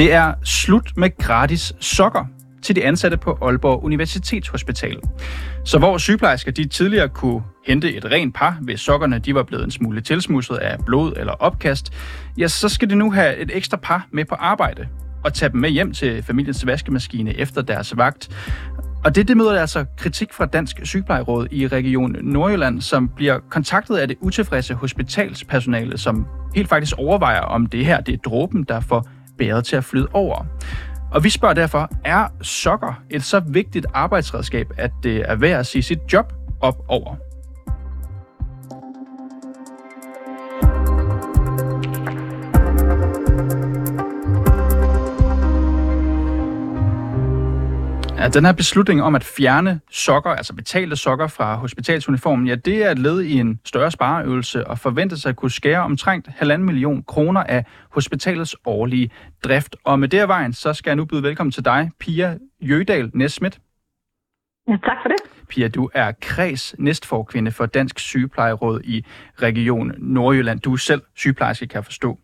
Det er slut med gratis sokker til de ansatte på Aalborg Universitetshospital. Så hvor sygeplejersker de tidligere kunne hente et rent par, hvis sokkerne de var blevet en smule tilsmusset af blod eller opkast, ja, så skal de nu have et ekstra par med på arbejde og tage dem med hjem til familiens vaskemaskine efter deres vagt. Og det møder altså kritik fra Dansk Sygeplejeråd i Region Nordjylland, som bliver kontaktet af det utilfredse hospitalspersonale, som helt faktisk overvejer, om det her det er dråben, der får bæret til at flyde over. Og vi spørger derfor, er sokker et så vigtigt arbejdsredskab, at det er værd at sige sit job op over? Ja, den her beslutning om at fjerne sokker, altså betalte sokker fra hospitalsuniformen, ja, det er et led i en større spareøvelse og forventes at kunne skære omtrent 1,5 million kroner af hospitalets årlige drift. Og med det her vejen, så skal jeg nu byde velkommen til dig, Pia Jødal Næss-Schmidt. Ja, tak for det. Pia, du er kreds næstforkvinde for Dansk Sygeplejeråd i Region Nordjylland. Du er selv sygeplejerske, kan jeg forstå.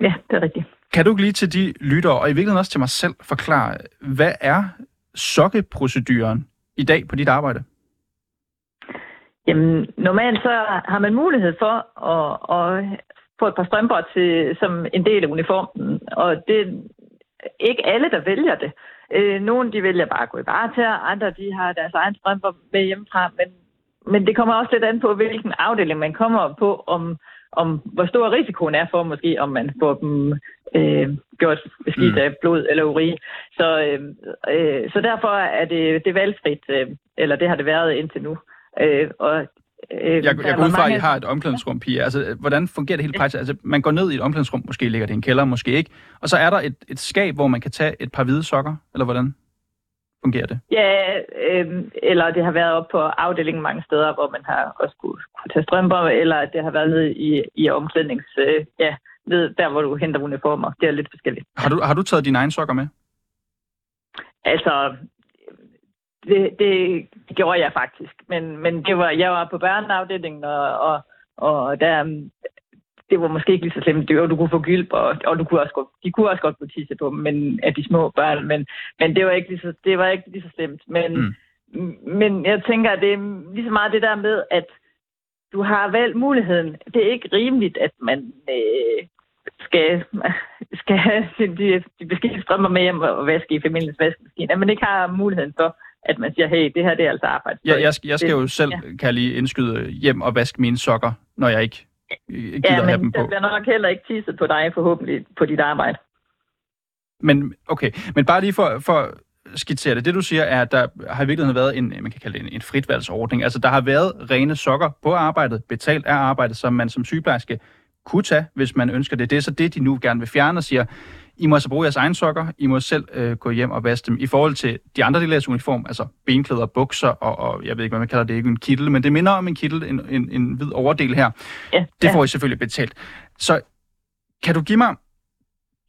Ja, det er rigtigt. Kan du lige til de lyttere, og i virkeligheden også til mig selv, forklare, hvad er sokkeproceduren i dag på dit arbejde? Jamen, normalt så har man mulighed for at få et par strømper til, som en del af uniformen, og det er ikke alle, der vælger det. Nogle de vælger bare at gå i varetær, andre de har deres egen strømper med hjemmefra, men det kommer også lidt an på, hvilken afdeling man kommer på, om hvor stor risikoen er for, måske om man får dem gjort beskidt af blod eller urin. Så derfor er det valgfrit, eller det har det været indtil nu. Jeg går ud fra, at I har et omklædningsrum, Pia. Altså, hvordan fungerer det helt praktisk? Altså, man går ned i et omklædningsrum, måske ligger det i en kælder, måske ikke. Og så er der et skab, hvor man kan tage et par hvide sokker, eller hvordan fungerer det? Ja, eller det har været op på afdelingen mange steder, hvor man har også kunne tage strømper, eller det har været nede i omklædnings... der, hvor du henter uniformer. Det er lidt forskelligt. Har du taget dine egne sokker med? Altså, det gjorde jeg faktisk. Men jeg var på børneafdelingen, og der, det var måske ikke lige så slemt. Du kunne få gylp, og de kunne også godt få tisse på men af de små børn. Men det var ikke lige så slemt. Men jeg tænker, at det er lige så meget det der med, at du har valgt muligheden. Det er ikke rimeligt, at man skal have de beskidte strømper med hjem og vaske i familiens vaskemaskine. At man ikke har muligheden for, at man siger, hey, det her det er altså arbejde. Ja, jeg skal jo selv, kan jeg lige indskyde, hjem og vaske mine sokker, når jeg ikke gider have dem på. Ja, men der bliver nok heller ikke tisset på dig, forhåbentlig, på dit arbejde. Men okay, men bare lige for skitsere det. Det du siger er, at der har i virkeligheden været man kan kalde det en fritvalgsordning. Altså der har været rene sokker på arbejdet, betalt af arbejdet, som man som sygeplejerske kunne tage, hvis man ønsker det. Det er så det, de nu gerne vil fjerne og siger, I må så bruge jeres egen sokker, I må selv gå hjem og vaske dem. I forhold til de andre dele af uniform, altså benklæder, bukser og jeg ved ikke, hvad man kalder det, ikke en kittel, men det minder om en kittel, en hvid overdel her. Ja. Det får I selvfølgelig betalt. Så kan du give mig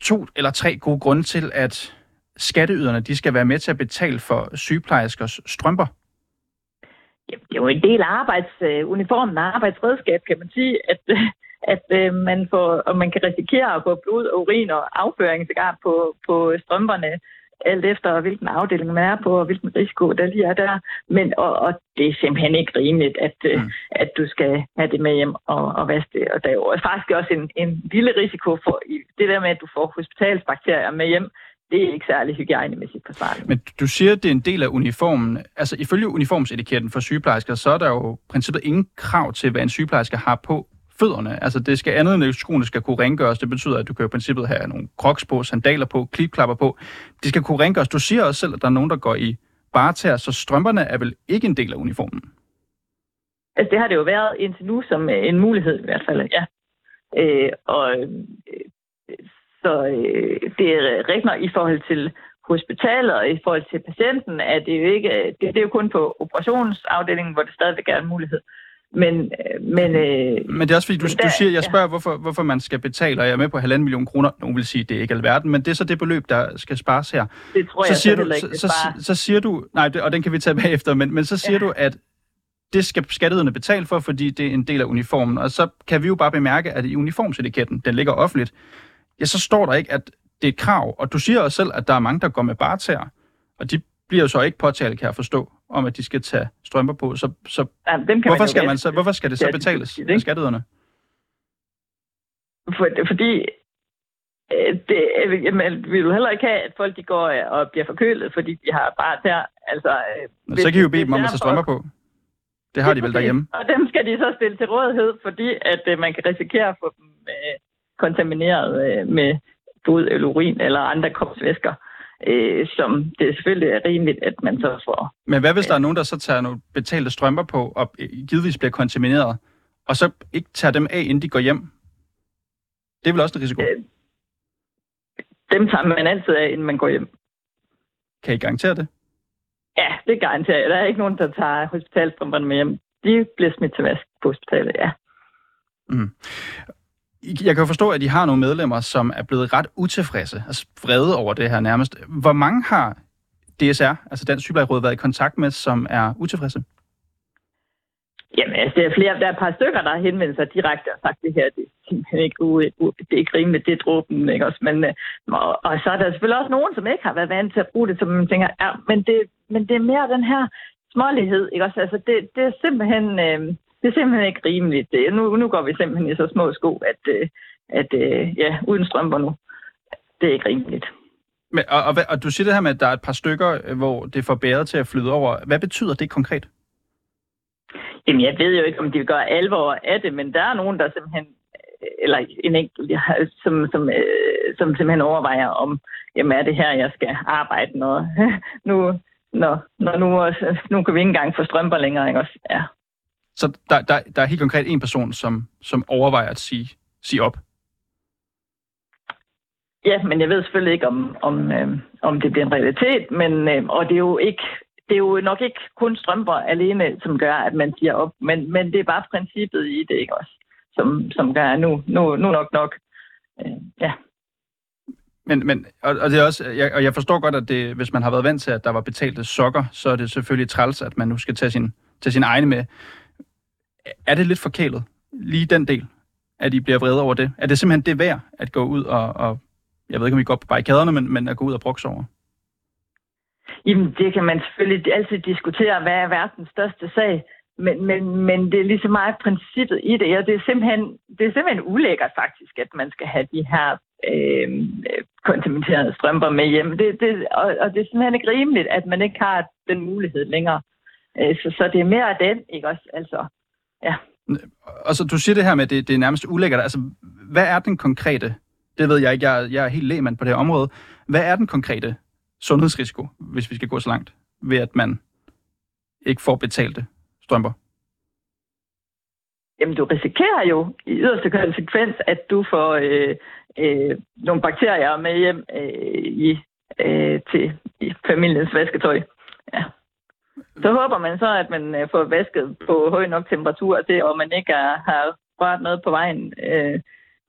2 eller 3 gode grunde til, at skatteyderne, de skal være med til at betale for sygeplejerskers strømper? Jamen, det er jo en del af arbejdsuniformen og arbejdsredskab, kan man sige, at man får, og man kan risikere at få blod, urin og afføring på strømperne, alt efter hvilken afdeling man er på, og hvilken risiko der lige er der. Men det er simpelthen ikke rimeligt, at du skal have det med hjem og vaske det. Og der er jo faktisk også en lille risiko for det der med, at du får hospitalsbakterier med hjem. Det er ikke særlig hygiejnemæssigt forsvarligt. Men du siger, at det er en del af uniformen. Altså ifølge uniformsetiketten for sygeplejersker, så er der jo i princippet ingen krav til, hvad en sygeplejerske har på fødderne. Altså det skal andet end skoene skal kunne rengøres. Det betyder, at du kan i princippet have nogle crocs på, sandaler på, klipklapper på. Det skal kunne rengøres. Du siger også selv, at der er nogen, der går i barter, så strømperne er vel ikke en del af uniformen? Altså det har det jo været indtil nu som en mulighed i hvert fald, ja. Så det er rigtigt nok i forhold til hospitalet og i forhold til patienten, at det jo ikke det er jo kun på operationsafdelingen, hvor det stadigvæk er en mulighed. Men det er også fordi, du siger, jeg spørger, hvorfor man skal betale, og jeg er med på 1,5 million kroner. Nogen vil sige, det er ikke alverden, men det er så det beløb, der skal spares her. Det tror så siger jeg så ikke. Så siger du, nej, og den kan vi tage bagefter, men så siger du, at det skal skatteyderne betale for, fordi det er en del af uniformen. Og så kan vi jo bare bemærke, at i uniformsetiketten, den ligger offentligt, ja, så står der ikke, at det er et krav, og du siger også selv, at der er mange, der går med bartæer, og de bliver jo så ikke påtalt, kan jeg forstå, om at de skal tage strømper på, så jamen, hvorfor skal det så betales af skatteyderne? Fordi vi vil heller ikke have, at folk de går og bliver forkølet, fordi de har bartæer. Altså, så kan I jo bede dem om at tage strømper på. Det har de vel derhjemme. Og dem skal de så stille til rådighed, fordi at man kan risikere at få dem kontamineret med blod eller urin eller andre kropsvæsker, som det selvfølgelig er rimeligt, at man så får. Men hvad hvis der er nogen, der så tager nogle betalte strømper på og givetvis bliver kontamineret, og så ikke tager dem af, inden de går hjem? Det er vel også en risiko? Dem tager man altid af, inden man går hjem. Kan I garantere det? Ja, det garanterer jeg. Der er ikke nogen, der tager hospitalstrømperne med hjem. De bliver smidt til vask på hospitalet, ja. Mm. Jeg kan jo forstå, at I har nogle medlemmer, som er blevet ret utilfredse, altså vrede over det her nærmest. Hvor mange har DSR, altså Dansk Sygeplejeråd, været i kontakt med, som er utilfredse? Jamen, altså, det er flere, der er et par stykker, der har henvendt sig direkte og sagt, det her det er simpelthen ikke, det er ikke rimeligt, det er dråben, ikke også? Men, og så er der selvfølgelig også nogen, som ikke har været vant til at bruge det, som man tænker, ja, men det er mere den her smålighed, ikke også? Altså, det er simpelthen... Det er simpelthen ikke rimeligt. Nu går vi simpelthen i så små sko, at uden strømper nu. Det er ikke rimeligt. Men, og du siger det her med, at der er et par stykker, hvor det får bæret til at flyde over. Hvad betyder det konkret? Jamen, jeg ved jo ikke, om de gør alvor af det, men der er nogen, der simpelthen, eller en enkelt, som simpelthen overvejer om, jamen, er det her, jeg skal arbejde noget? nu kan vi ikke engang få strømper længere, ikke også? Ja. Så der er helt konkret en person, som overvejer at sige op. Ja, men jeg ved selvfølgelig ikke, om det bliver en realitet, men og det er jo nok ikke kun strømper alene, som gør, at man siger op, men det er bare princippet i det, ikke også, som gør nu nok. Ja. Men og det er også, jeg forstår godt, at det, hvis man har været vant til, at der var betalte sokker, så er det selvfølgelig træls, at man nu skal tage sin egne med. Er det lidt forkælet, lige den del, at I bliver vrede over det? Er det simpelthen det værd at gå ud og jeg ved ikke, om I går på barrikaderne, men at gå ud og brokse over? Jamen, det kan man selvfølgelig altid diskutere, hvad er verdens største sag, men det er lige så meget princippet i det, og det er simpelthen ulækkert faktisk, at man skal have de her kontaminerede strømper med hjem. Det er simpelthen ikke rimeligt, at man ikke har den mulighed længere. Så det er mere af den, ikke også? Altså, ja. Og så du siger det her med, at det er nærmest ulækkert. Altså, hvad er den konkrete? Det ved jeg ikke. Jeg er helt lægmand på det her område. Hvad er den konkrete sundhedsrisiko, hvis vi skal gå så langt, ved at man ikke får betalte strømper? Jamen, du risikerer jo i yderste konsekvens, at du får nogle bakterier med hjem til familiens vasketøj. Ja. Så håber man så, at man får vasket på høj nok temperatur til, og man ikke har rørt noget på vejen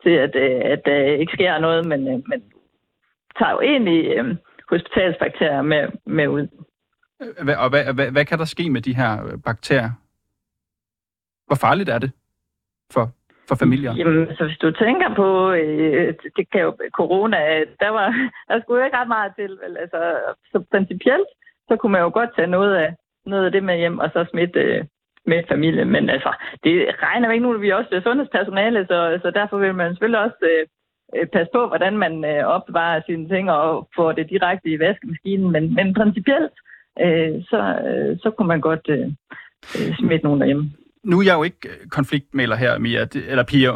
til, at der ikke sker noget. Men tager jo egentlig hospitalsbakterier med ud. Og hvad kan der ske med de her bakterier? Hvor farligt er det for familier? Jamen, så hvis du tænker på, det kan jo corona, der skulle jo ikke ret meget til. Altså, så principielt, så kunne man jo godt tage noget af det med hjem, og så smitte familien. Men altså, det regner vi ikke nu, at vi er også sundhedspersonale, så derfor vil man selvfølgelig også passe på, hvordan man opbevarer sine ting og får det direkte i vaskemaskinen. Men principielt, så kunne man godt smitte nogen derhjemme. Nu er jeg jo ikke konfliktmæler her, Pia,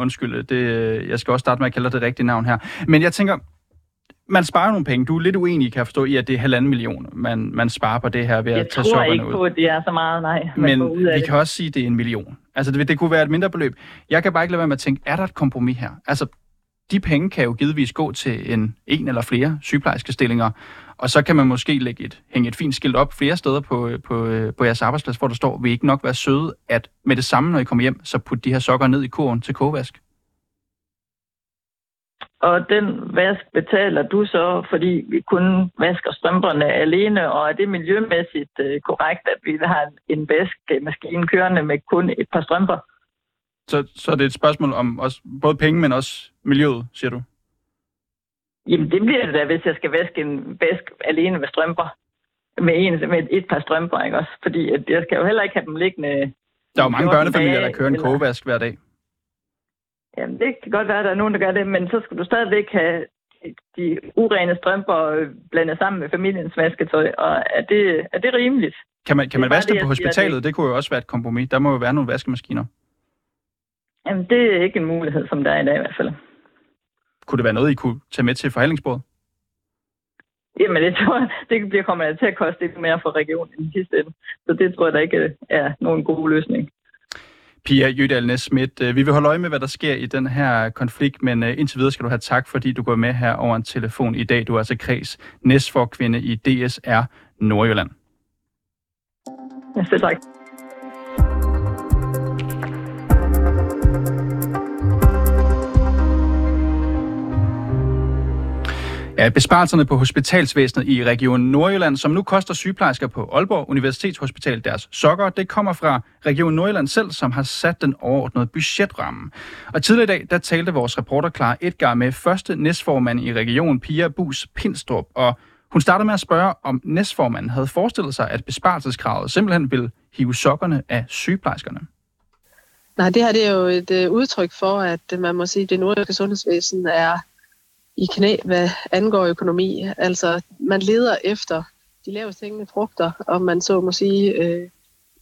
jeg skal også starte med at kalde det rigtige navn her. Men jeg tænker, man sparer nogle penge. Du er lidt uenig, kan jeg forstå, i at det er 1,5 million, man sparer på det her ved at tage sokkerne ud. Jeg tror ikke på, at det er så meget, nej. Men vi kan også sige, at det er 1 million. Altså, det kunne være et mindre beløb. Jeg kan bare ikke lade være med at tænke, er der et kompromis her? Altså, de penge kan jo givetvis gå til en eller flere sygeplejerske stillinger, og så kan man måske hænge et fint skilt op flere steder på jeres arbejdsplads, hvor der står, vil I ikke nok være søde, at med det samme, når I kommer hjem, så putte de her sokker ned i kurven til kogevask? Og den vask betaler du så, fordi vi kun vasker strømperne alene, og er det miljømæssigt korrekt, at vi har en vaskemaskine kørende med kun et par strømper? Så er det et spørgsmål om også, både penge, men også miljøet, siger du? Jamen, det bliver det da, hvis jeg skal vaske en vask alene med strømper. Med et par strømper, ikke også? Fordi jeg skal jo heller ikke have dem liggende... Der er jo mange børnefamilier, der kører en kogevask hver dag. Jamen, det kan godt være, at der er nogen, der gør det, men så skal du stadigvæk have de urene strømper blandet sammen med familiens vasketøj, og er det rimeligt? Kan man vaske det på hospitalet? Det kunne jo også være et kompromis. Der må jo være nogle vaskemaskiner. Jamen, det er ikke en mulighed, som der er i dag i hvert fald. Kunne det være noget, I kunne tage med til forhandlingsbordet? Jamen, det tror jeg, det kommer til at koste lidt mere for regionen end sidste ende. Så det tror jeg, der ikke er nogen god løsning. Pia Jødal Næss-Schmidt, vi vil holde øje med, hvad der sker i den her konflikt, men indtil videre skal du have tak, fordi du går med her over en telefon i dag. Du er altså kreds næstforkvinde i DSR Nordjylland. Ja, selv tak. Ja, besparelserne på hospitalsvæsenet i Region Nordjylland, som nu koster sygeplejersker på Aalborg Universitetshospital deres sokker, det kommer fra Region Nordjylland selv, som har sat den overordnede budgetramme. Og tidligere i dag, der talte vores reporter Clara Edgar med første næstformand i Region, Pia Buus Pinstrup, og hun startede med at spørge, om næstformanden havde forestillet sig, at besparelseskravet simpelthen ville hive sokkerne af sygeplejerskerne. Nej, det her det er jo et udtryk for, at man må sige, at det nordjyske sundhedsvæsen er i knæ, hvad angår økonomi. Altså, man leder efter de lavest hængende frugter, og man så må sige,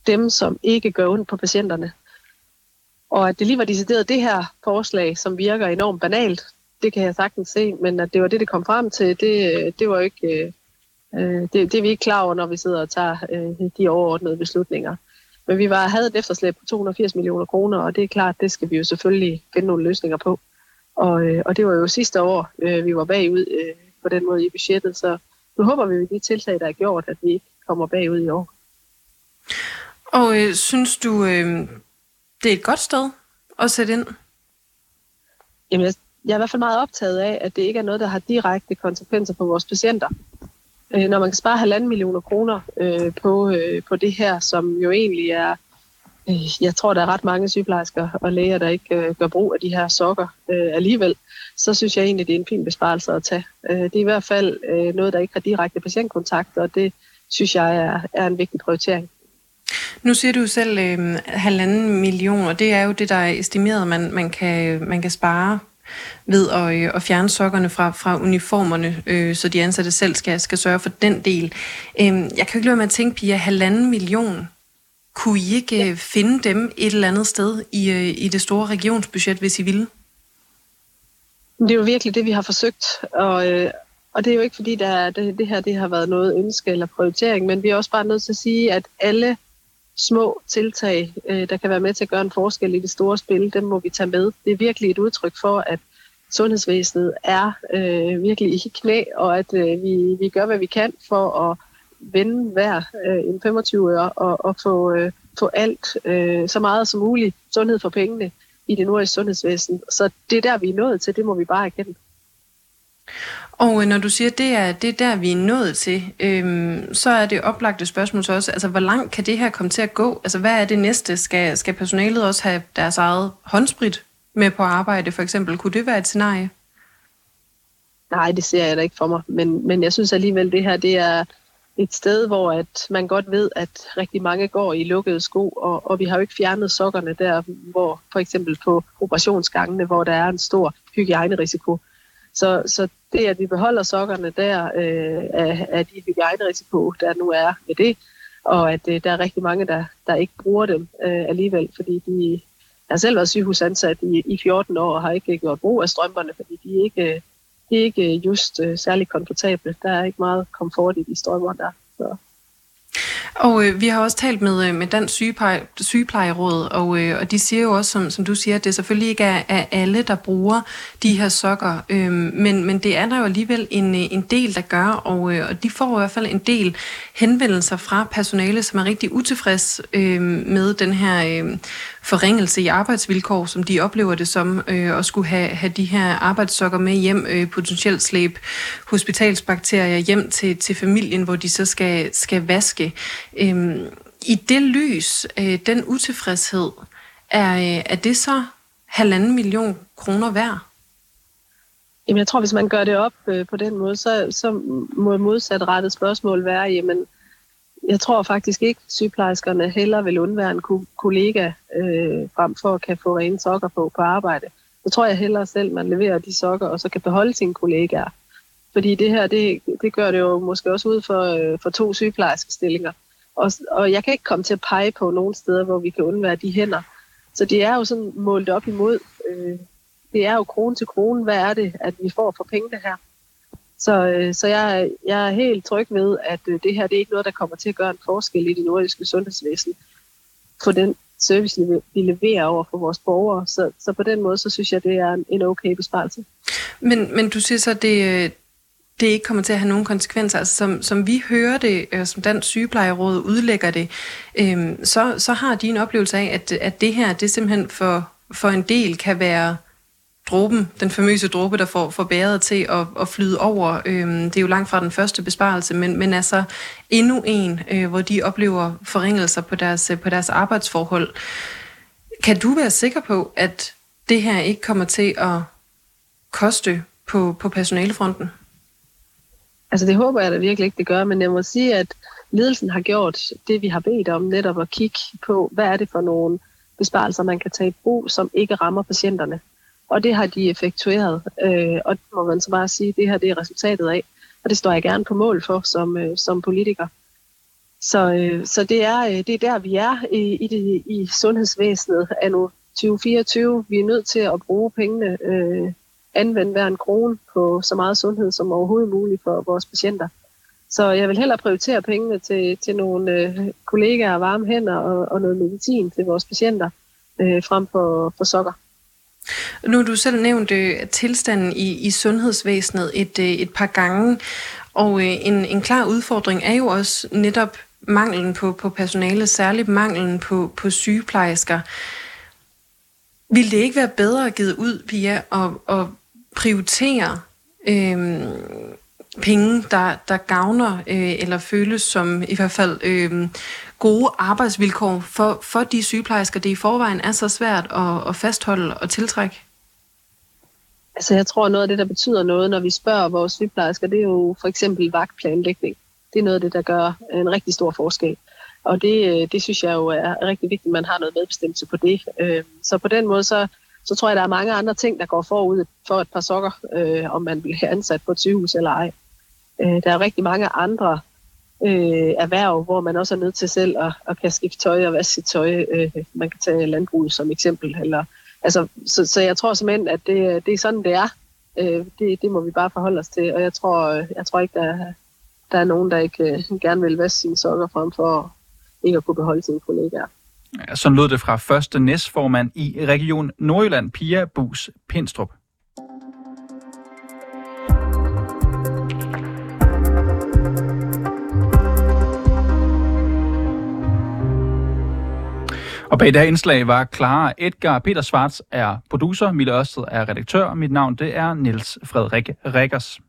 dem, som ikke gør ondt på patienterne. Og at det lige var decideret det her forslag, som virker enormt banalt, det kan jeg sagtens se, men at det var det, det kom frem til, det var ikke, det er vi ikke klar over, når vi sidder og tager de overordnede beslutninger. Men vi havde et efterslæb på 280 millioner kroner, og det er klart, det skal vi jo selvfølgelig finde nogle løsninger på. Og det var jo sidste år, vi var bagud på den måde i budgettet, så nu håber vi jo de tiltag, der er gjort, at vi ikke kommer bagud i år. Og synes du, det er et godt sted at sætte ind? Jamen, jeg er i hvert fald meget optaget af, at det ikke er noget, der har direkte konsekvenser for vores patienter. Når man kan spare 1,5 millioner kroner på det her, som jo egentlig er... Jeg tror, der er ret mange sygeplejersker og læger, der ikke gør brug af de her sokker alligevel. Så synes jeg egentlig, det er en fin besparelse at tage. Det er i hvert fald noget, der ikke har direkte patientkontakt, og det synes jeg er en vigtig prioritering. Nu siger du selv 1,5 million, og det er jo det, der er estimeret, man kan spare ved at fjerne sokkerne fra uniformerne, så de ansatte selv skal sørge for den del. Jeg kan ikke lade mig at tænke, Pia, 1,5 million. Kunne I ikke finde dem et eller andet sted i det store regionsbudget, hvis I ville? Det er jo virkelig det, vi har forsøgt. Og det er jo ikke, fordi det her har været noget ønske eller prioritering, men vi er også bare nødt til at sige, at alle små tiltag, der kan være med til at gøre en forskel i det store spil, dem må vi tage med. Det er virkelig et udtryk for, at sundhedsvæsenet er virkelig i knæ, og at vi gør, hvad vi kan for at vende hver en 25-øre og få alt så meget som muligt sundhed for pengene i det nordjyske sundhedsvæsen. Så det er der, vi er nået til. Det må vi bare erkende. Og når du siger, at det er der, vi er nået til, så er det oplagte spørgsmål så også, altså hvor langt kan det her komme til at gå? Altså hvad er det næste? Skal personalet også have deres eget håndsprit med på arbejde for eksempel? Kunne det være et scenarie? Nej, det ser jeg da ikke for mig. Men jeg synes alligevel, det her det er... et sted, hvor at man godt ved, at rigtig mange går i lukkede sko, og vi har jo ikke fjernet sokkerne der, hvor for eksempel på operationsgangene, hvor der er en stor hygiejnerisiko. Så det, at vi beholder sokkerne der, af de hygiejnerisiko, der nu er med det, og at der er rigtig mange, der ikke bruger dem alligevel, fordi de har selv været sygehusansat i 14 år og har ikke gjort brug af strømperne, fordi de ikke... Det er ikke just særlig komfortabelt. Der er ikke meget komfort i de strømmer der. Så. Og vi har også talt med Dansk Sygeplejeråd, og de siger jo også, som du siger, at det selvfølgelig ikke er alle, der bruger de her sokker. Men det er der jo alligevel en del, der gør, og de får i hvert fald en del henvendelser fra personale, som er rigtig utilfreds med den her forringelse i arbejdsvilkår, som de oplever det som, at skulle have de her arbejdssokker med hjem, potentielt slæbe hospitalsbakterier hjem til familien, hvor de så skal vaske. I det lys, den utilfredshed, er det så 1,5 million kroner værd? Jamen, jeg tror, hvis man gør det op på den måde, så må modsatrettet spørgsmål være, jamen, jeg tror faktisk ikke, sygeplejerskerne heller vil undvære en kollega frem for at kan få rene sokker på arbejde. Så tror jeg hellere selv, man leverer de sokker, og så kan beholde sine kollegaer. Fordi det her, det gør det jo måske også ud for 2 sygeplejerskestillinger. Og jeg kan ikke komme til at pege på nogen steder, hvor vi kan undvære de hænder. Så det er jo sådan målt op imod. Det er jo krone til krone, hvad er det, at vi får for pengene her. Så jeg er helt tryg ved, at det her det er ikke noget, der kommer til at gøre en forskel i det nordiske sundhedsvæsen for den service, vi leverer over for vores borgere. Så på den måde, så synes jeg, det er en okay besparelse. Men du siger så, at det ikke kommer til at have nogen konsekvenser. Altså, som vi hører det, som Dansk Sygeplejeråd udlægger det, så har de en oplevelse af, at det her det simpelthen for en del kan være dråben, den famøse dråbe, der får bægeret til at flyde over. Det er jo langt fra den første besparelse, men altså endnu en, hvor de oplever forringelser på deres arbejdsforhold. Kan du være sikker på, at det her ikke kommer til at koste på personalefronten? Altså det håber jeg da virkelig ikke, det gør, men jeg må sige, at ledelsen har gjort det, vi har bedt om, netop at kigge på, hvad er det for nogle besparelser, man kan tage i brug, som ikke rammer patienterne. Og det har de effektueret, og det må man så bare sige, det her det er resultatet af, og det står jeg gerne på mål for som politiker. Så det er der, vi er i sundhedsvæsenet anno 2024. Vi er nødt til at bruge pengene, anvende hver en krone på så meget sundhed som overhovedet muligt for vores patienter. Så jeg vil hellere prioritere pengene til nogle kollegaer, varme hænder og noget medicin til vores patienter, frem for sokker. Nu har du selv nævnt tilstanden i sundhedsvæsenet et par gange, og en klar udfordring er jo også netop manglen på personale, særligt manglen på sygeplejersker. Ville det ikke være bedre givet ud, Pia, at prioritere penge, der gavner eller føles som i hvert fald gode arbejdsvilkår for de sygeplejersker, det i forvejen er så svært at fastholde og tiltrække? Altså jeg tror, noget af det, der betyder noget, når vi spørger vores sygeplejersker, det er jo for eksempel vagtplanlægning. Det er noget af det, der gør en rigtig stor forskel. Og det synes jeg jo er rigtig vigtigt, at man har noget medbestemmelse på det. Så på den måde, så tror jeg, der er mange andre ting, der går forud for et par sokker, om man vil have ansat på et sygehus eller ej. Der er rigtig mange andre erhverv, hvor man også er nødt til selv at kan skifte tøj og vaske sit tøj. Man kan tage landbruget som eksempel. Så jeg tror simpelthen, at det er sådan, det er. Det må vi bare forholde os til. Og jeg tror ikke, der er nogen, der ikke gerne vil vaske sine sokker frem for ikke at kunne beholde sine kollegaer. Ja, sådan lød det fra første næstformand i Region Nordjylland, Pia Buus Pinstrup. Og bag det her indslag var Clara Edgar. Peter Schwartz er producer, Mille Ørsted er redaktør. Mit navn det er Niels Frederik Rickers.